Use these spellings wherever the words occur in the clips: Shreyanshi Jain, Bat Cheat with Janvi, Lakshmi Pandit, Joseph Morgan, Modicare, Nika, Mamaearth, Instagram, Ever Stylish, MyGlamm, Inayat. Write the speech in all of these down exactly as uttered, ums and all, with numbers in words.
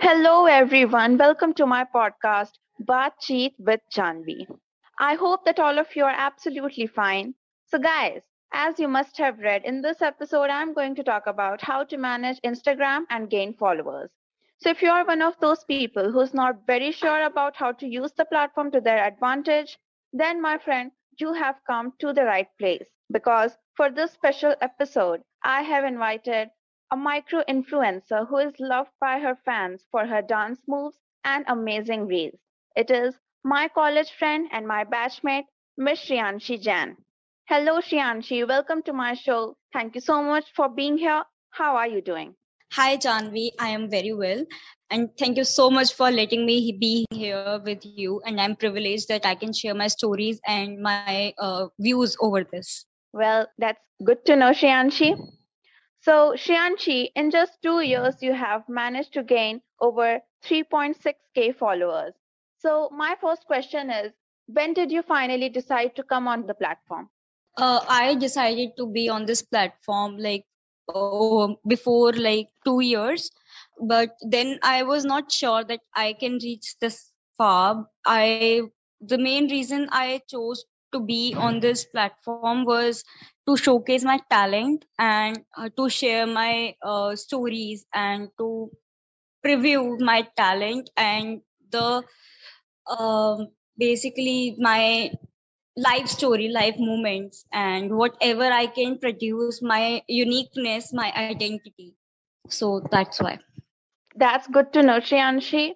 Hello everyone, welcome to my podcast, Bat Cheat with Janvi. I hope that all of you are absolutely fine. So guys, as you must have read, in this episode, I'm going to talk about how to manage Instagram and gain followers. So if you are one of those people who's not very sure about how to use the platform to their advantage, then my friend, you have come to the right place. Because for this special episode, I have invited a micro-influencer who is loved by her fans for her dance moves and amazing reels. It is my college friend and my batchmate, Miss Shreyanshi Jain. Hello, Shreyanshi. Welcome to my show. Thank you so much for being here. How are you doing? Hi, Janvi. I am very well. And thank you so much for letting me be here with you. And I'm privileged that I can share my stories and my uh, views over this. Well, that's good to know, Shreyanshi. So, Shreyanshi, in just two years, you have managed to gain over three point six K followers. So, my first question is, when did you finally decide to come on the platform? Uh, I decided to be on this platform like oh, before like two years. But then I was not sure that I can reach this far. I, the main reason I chose to be on this platform was to showcase my talent and uh, to share my uh, stories and to preview my talent and the uh, basically my life story, life moments, and whatever I can produce, my uniqueness, my identity. So that's why. That's good to know, Shreyanshi.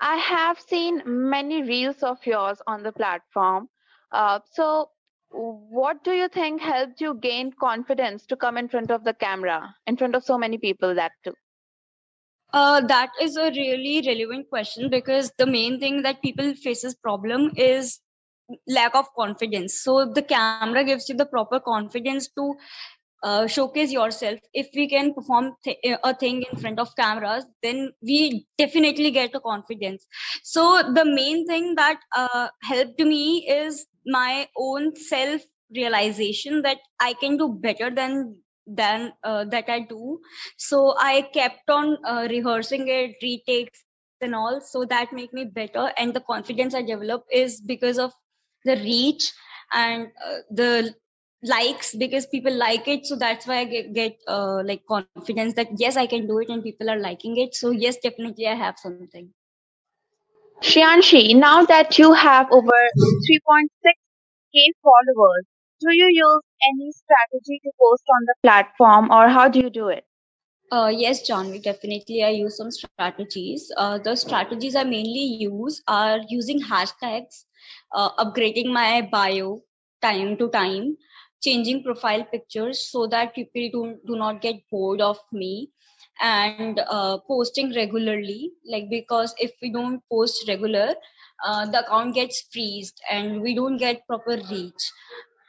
I have seen many reels of yours on the platform. Uh, so what do you think helped you gain confidence to come in front of the camera, in front of so many people that too? Uh, that is a really relevant question because the main thing that people faces problem is lack of confidence. So the camera gives you the proper confidence to uh, showcase yourself. If we can perform th- a thing in front of cameras, then we definitely get a confidence. So the main thing that uh, helped me is my own self-realization that I can do better than than uh, that I do. So I kept on uh, rehearsing it, retakes and all. So that made me better. And the confidence I developed is because of the reach and uh, the likes, because people like it. So that's why I get, get uh, like confidence that yes, I can do it and people are liking it. So yes, definitely I have something. Shreyanshi, now that you have over three point six K followers, do you use any strategy to post on the platform or how do you do it? Uh, yes, Janvi, definitely I use some strategies. Uh, the strategies I mainly use are using hashtags, uh, upgrading my bio time to time, changing profile pictures so that people do, do not get bored of me. And uh, posting regularly, like because if we don't post regular, uh, the account gets freezed and we don't get proper reach.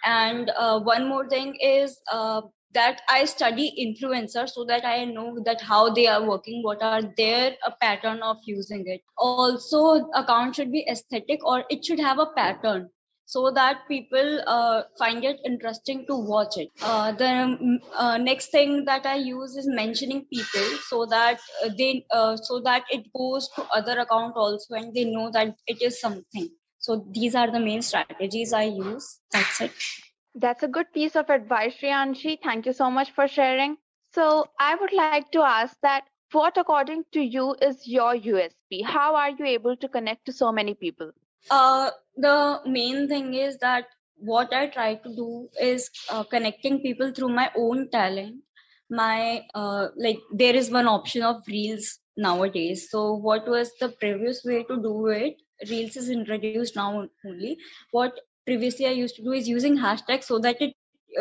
And uh, one more thing is uh, that I study influencers so that I know that how they are working, what are their a pattern of using it. Also, account should be aesthetic or it should have a pattern, so that people uh, find it interesting to watch it. Uh, the uh, next thing that I use is mentioning people so that uh, they uh, so that it goes to other account also and they know that it is something. So these are the main strategies I use. That's it. That's a good piece of advice, Shreyanshi. Thank you so much for sharing. So I would like to ask that what according to you is your U S P? How are you able to connect to so many people? Uh, the main thing is that what I try to do is uh, connecting people through my own talent. My uh, like there is one option of reels nowadays. So what was the previous way to do it? Reels is introduced now only. What previously I used to do is using hashtags so that it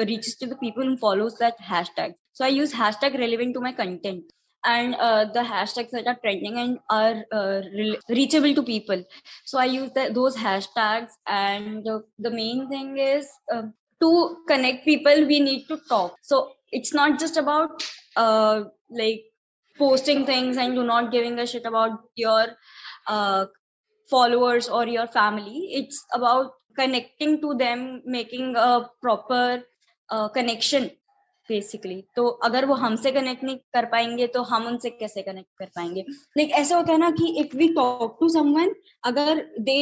reaches to the people and follows that hashtag. So I use hashtag relevant to my content. And uh, the hashtags that are trending and are uh, re- reachable to people. So I use the, those hashtags. And uh, the main thing is uh, to connect people, we need to talk. So it's not just about uh, like posting things and do not giving a shit about your uh, followers or your family. It's about connecting to them, making a proper uh, connection basically. तो अगर वो हमसे connect नहीं कर पाएंगे तो हम उनसे कैसे कनेक्ट कर पाएंगे। लाइक ऐसा होता है ना कि if we talk to someone, अगर दे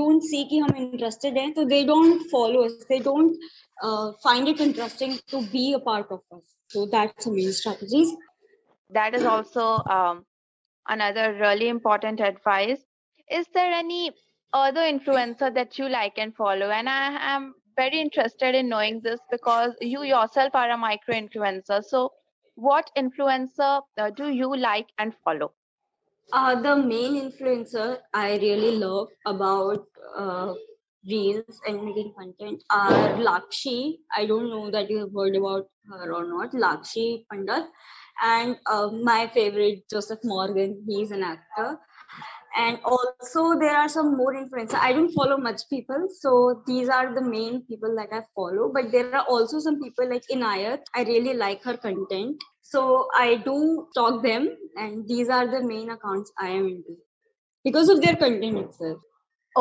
डोंट सी कि हम इंटरेस्टेड हैं तो they don't follow us, they don't find it interesting to be a part of us. So that's a main strategies. That is also um, another really important advice. Is there any other influencer that you like and follow? And I am very interested in knowing this because you yourself are a micro-influencer. So what influencer uh, do you like and follow? Uh, the main influencer I really love about uh, reels and making content are Lakshmi. I don't know that you have heard about her or not. Lakshmi Pandit. And uh, my favorite, Joseph Morgan, he's an actor. And also there are some more influencers. I don't follow much people, so these are the main people that I follow. But there are also some people like Inayat. I really like her content. So I do stalk them, and these are the main accounts I am into because of their content itself.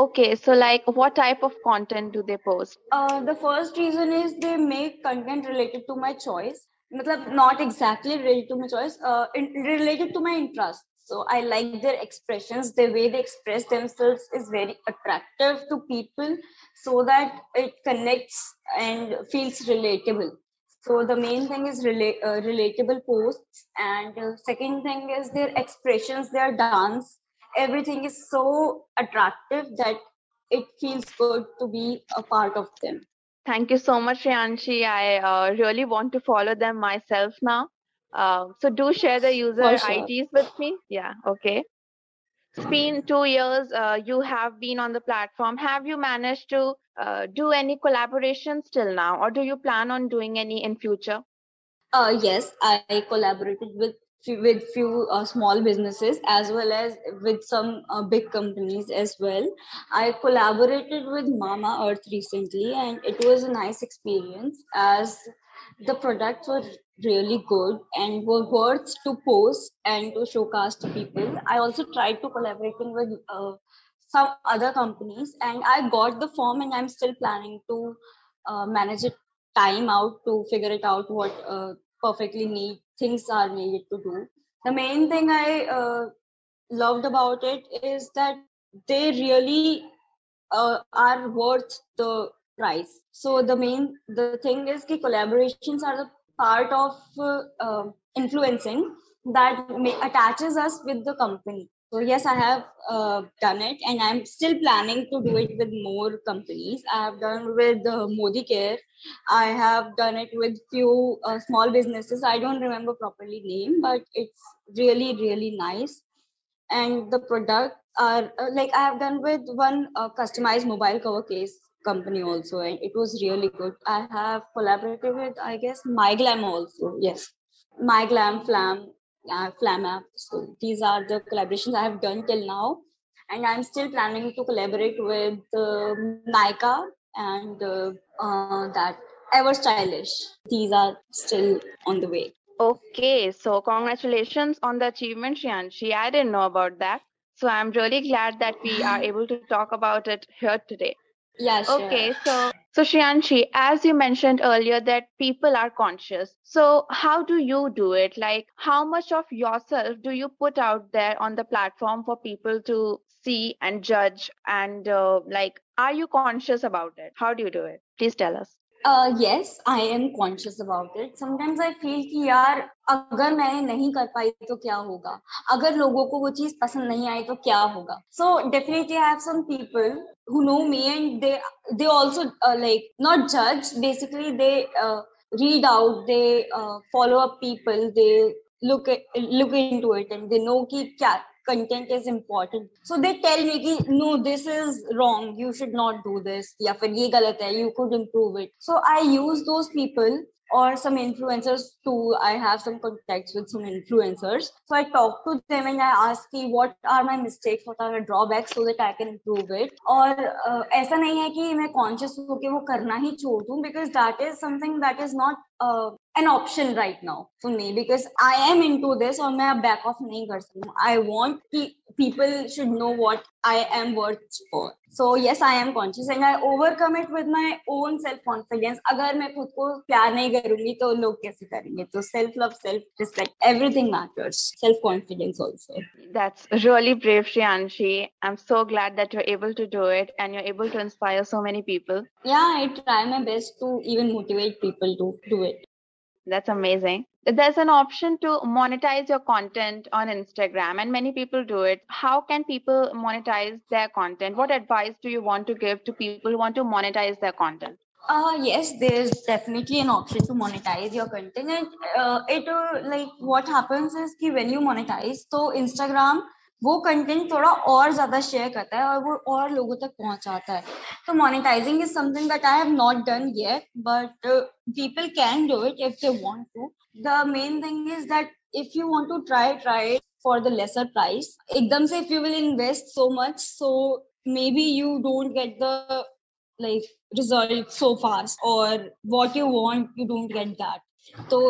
Okay, so like what type of content do they post? Uh, the first reason is they make content related to my choice. मतलब not exactly related to my choice, uh, related to my interest. So I like their expressions. The way they express themselves is very attractive to people so that it connects and feels relatable. So the main thing is rela- uh, relatable posts. And uh, second thing is their expressions, their dance. Everything is so attractive that it feels good to be a part of them. Thank you so much, Shreyanshi. I uh, really want to follow them myself now. Uh, so do share the user sure. I Ds with me. Yeah, okay. It's been two years uh, you have been on the platform. Have you managed to uh, do any collaborations till now, or do you plan on doing any in future? Uh, yes, I collaborated with with few uh, small businesses as well as with some uh, big companies as well. I collaborated with Mamaearth recently, and it was a nice experience as the products were really good and were worth to post and to showcase to people. I also tried to collaborate with uh, some other companies, and I got the form, and I'm still planning to uh, manage it time out to figure it out what uh, perfectly need things are needed to do. The main thing I uh, loved about it is that they really uh, are worth the price. So the main the thing is that collaborations are the part of uh, uh, influencing that may, attaches us with the company. So yes, I have uh, done it, and I'm still planning to do it with more companies. I have done with uh, Modicare. I have done it with few uh, small businesses. I don't remember properly name, but it's really, really nice. And the products are uh, like I have done with one uh, customized mobile cover case company also, and it was really good. I have collaborated with, I guess, MyGlamm also. Yes, MyGlamm, Flam. Uh, Flam app. So these are the collaborations I have done till now, and I'm still planning to collaborate with uh, Nika and uh, uh, that Ever Stylish. These are still on the way. Okay, so congratulations on the achievement, Shreyanshi. I didn't know about that, so I'm really glad that we are able to talk about it here today. Yeah, sure. Okay, so so Shreyanshi, as you mentioned earlier that people are conscious. So how do you do it? Like how much of yourself do you put out there on the platform for people to see and judge? And uh, like, are you conscious about it? How do you do it? Please tell us. Uh, yes, I am conscious about it. Sometimes I feel कि यार अगर मैंने नहीं कर पाई तो क्या होगा, अगर लोगों को वो चीज पसंद नहीं आई तो क्या होगा. So definitely I have some people who know me, and they they also uh, like not judge. Basically they uh, read out, they uh, follow up people, they look at, look into it, and they know कि क्या content is important. So they tell me ki, no, this is wrong. You should not do this. Ya fir ye galat hai. You could improve it. So I use those people or some influencers too. I have some contacts with some influencers. So I talk to them and I ask ki, what are my mistakes? What are my drawbacks so that I can improve it? Or uh, aisa nahi hai ki main conscious ho ke wo karna hi chhod dun, because that is something that is not uh, an option right now for me, because I am into this और मैं अब back off नहीं कर सकती. I want कि people should know what I am worth for. So yes, I am conscious and I overcome it with my own self-confidence. Agar main khud ko pyar nahi karungi, to log kaise karenge? So self-love, self-respect, everything matters. Self-confidence also. That's really brave, Shreyanshi. I'm so glad that you're able to do it and you're able to inspire so many people. Yeah, I try my best to even motivate people to do it. That's amazing. There's an option to monetize your content on Instagram and many people do it. How can people monetize their content? What advice do you want to give to people who want to monetize their content? Uh, yes, there's definitely an option to monetize your content. And uh, it uh, like what happens is ki when you monetize, so Instagram वो content थोड़ा और ज्यादा share करता है और वो और लोगों तक पहुंचाता है. तो monetising is something that I have not done yet, but people can do it if they want to. The main thing is that if you want to try try for the lesser price. एकदम से if you will invest so much, so maybe you don't get the like result so fast और what you want you don't get that. तो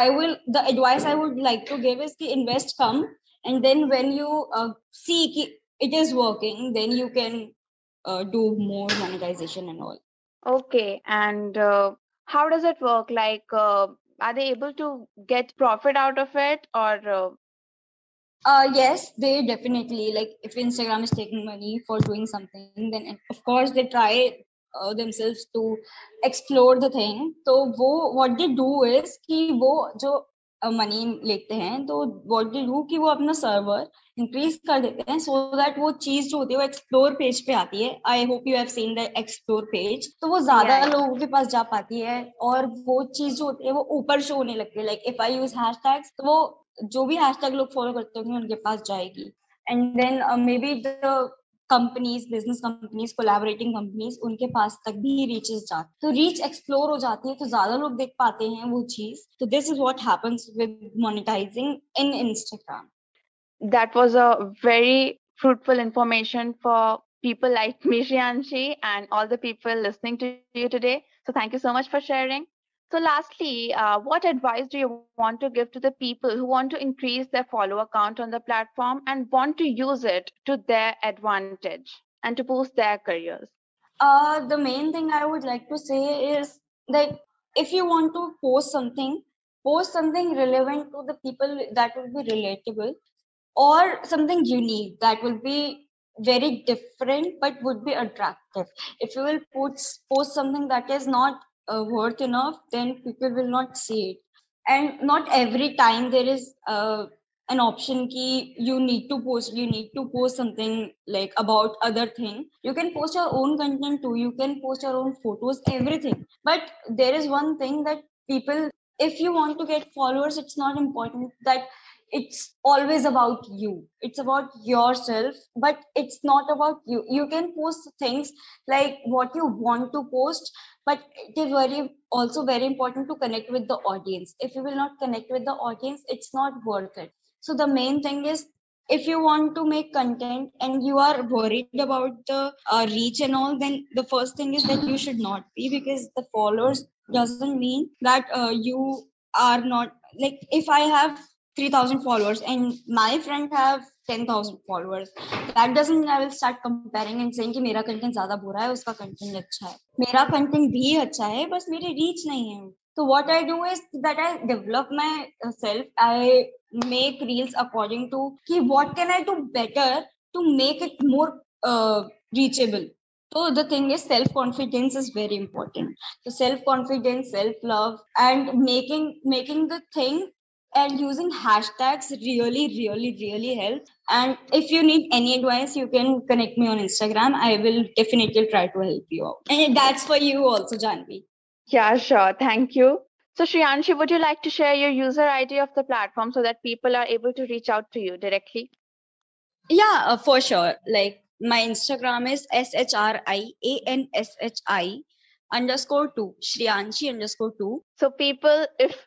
I will the advice I would like to give is कि invest कम. And then when you uh, see it is working, then you can uh, do more monetization and all. Okay. And uh, how does it work? Like, uh, are they able to get profit out of it or? Uh... Uh, yes, they definitely. Like if Instagram is taking money for doing something, then of course they try uh, themselves to explore the thing. So wo, what they do is ki wo jo money लेते हैं तो what they do कि वो अपना server increase कर देते हैं so that वो चीज जो होती है वो एक्सप्लोर पेज पे आती है. I hope you have seen the explore page. तो वो ज्यादा लोगों के पास जा पाती है और वो चीज जो होती है वो ऊपर शो होने लगती है. Like if I use hashtags तो वो जो भी हैशटैग लोग फॉलो करते होंगे उनके पास जाएगी. And then maybe the companies, business companies, collaborating companies, उनके पास तक भी रीचेस जाती है. तो रीच एक्सप्लोर हो जाती है तो ज्यादा लोग देख पाते हैं वो चीज. तो this is what happens with monetising in Instagram. That was a very fruitful information for people like me, Shreyanshi, and all the people listening to you today. So thank you so much for sharing. So lastly, uh, what advice do you want to give to the people who want to increase their follower count on the platform and want to use it to their advantage and to boost their careers? Uh, the main thing I would like to say is that if you want to post something, post something relevant to the people that will be relatable or something unique that will be very different but would be attractive. If you will post, post something that is not Uh, worth enough, then people will not see it. And not every time there is uh, an option ki you need to post you need to post something like about other thing. You can post your own content too, you can post your own photos, everything. But there is one thing that people, if you want to get followers, it's not important that it's always about you. It's about yourself, but it's not about you. You can post things like what you want to post, but it is very also very important to connect with the audience. If you will not connect with the audience, it's not worth it. So the main thing is, if you want to make content and you are worried about the uh, reach and all, then the first thing is that you should not be, because the followers doesn't mean that uh, you are not, like if I have three thousand followers and my friend have ten thousand followers, that doesn't mean I will start comparing and saying कि मेरा content ज़्यादा बुरा है, उसका content अच्छा है. मेरा content भी अच्छा है, बस मेरी reach नहीं है. So what I do is that I develop myself. I make reels according to कि what can I do better to make it more uh, reachable. So the thing is, self-confidence is very important. So self-confidence, self-love, and making making the thing. And using hashtags really, really, really helps. And if you need any advice, you can connect me on Instagram. I will definitely try to help you out. And that's for you also, Janvi. Yeah, sure. Thank you. So, Shreyanshi, would you like to share your user I D of the platform so that people are able to reach out to you directly? Yeah, uh, for sure. Like my Instagram is S H R I A N S H I underscore two, Shreyanshi underscore two. So people, if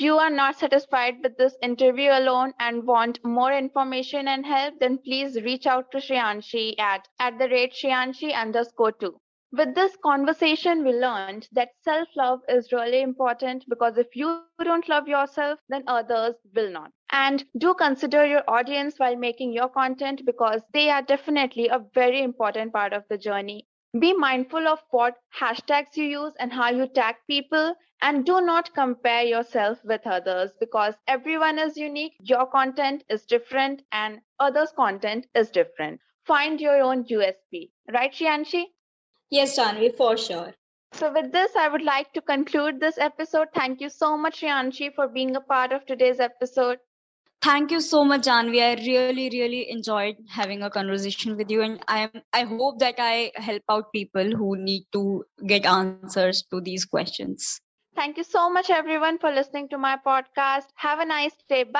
you are not satisfied with this interview alone and want more information and help, then please reach out to Shreyanshi at at the rate Shreyanshi underscore two. With this conversation, we learned that self-love is really important, because if you don't love yourself, then others will not. And do consider your audience while making your content, because they are definitely a very important part of the journey. Be mindful of what hashtags you use and how you tag people, and do not compare yourself with others, because everyone is unique. Your content is different and others' content is different. Find your own U S P. Right, Shyanshi? Yes, Janvi, for sure. So with this, I would like to conclude this episode. Thank you so much, Shyanshi, for being a part of today's episode. Thank you so much, Janvi. I really, really enjoyed having a conversation with you. And I am, I hope that I help out people who need to get answers to these questions. Thank you so much, everyone, for listening to my podcast. Have a nice day. Bye.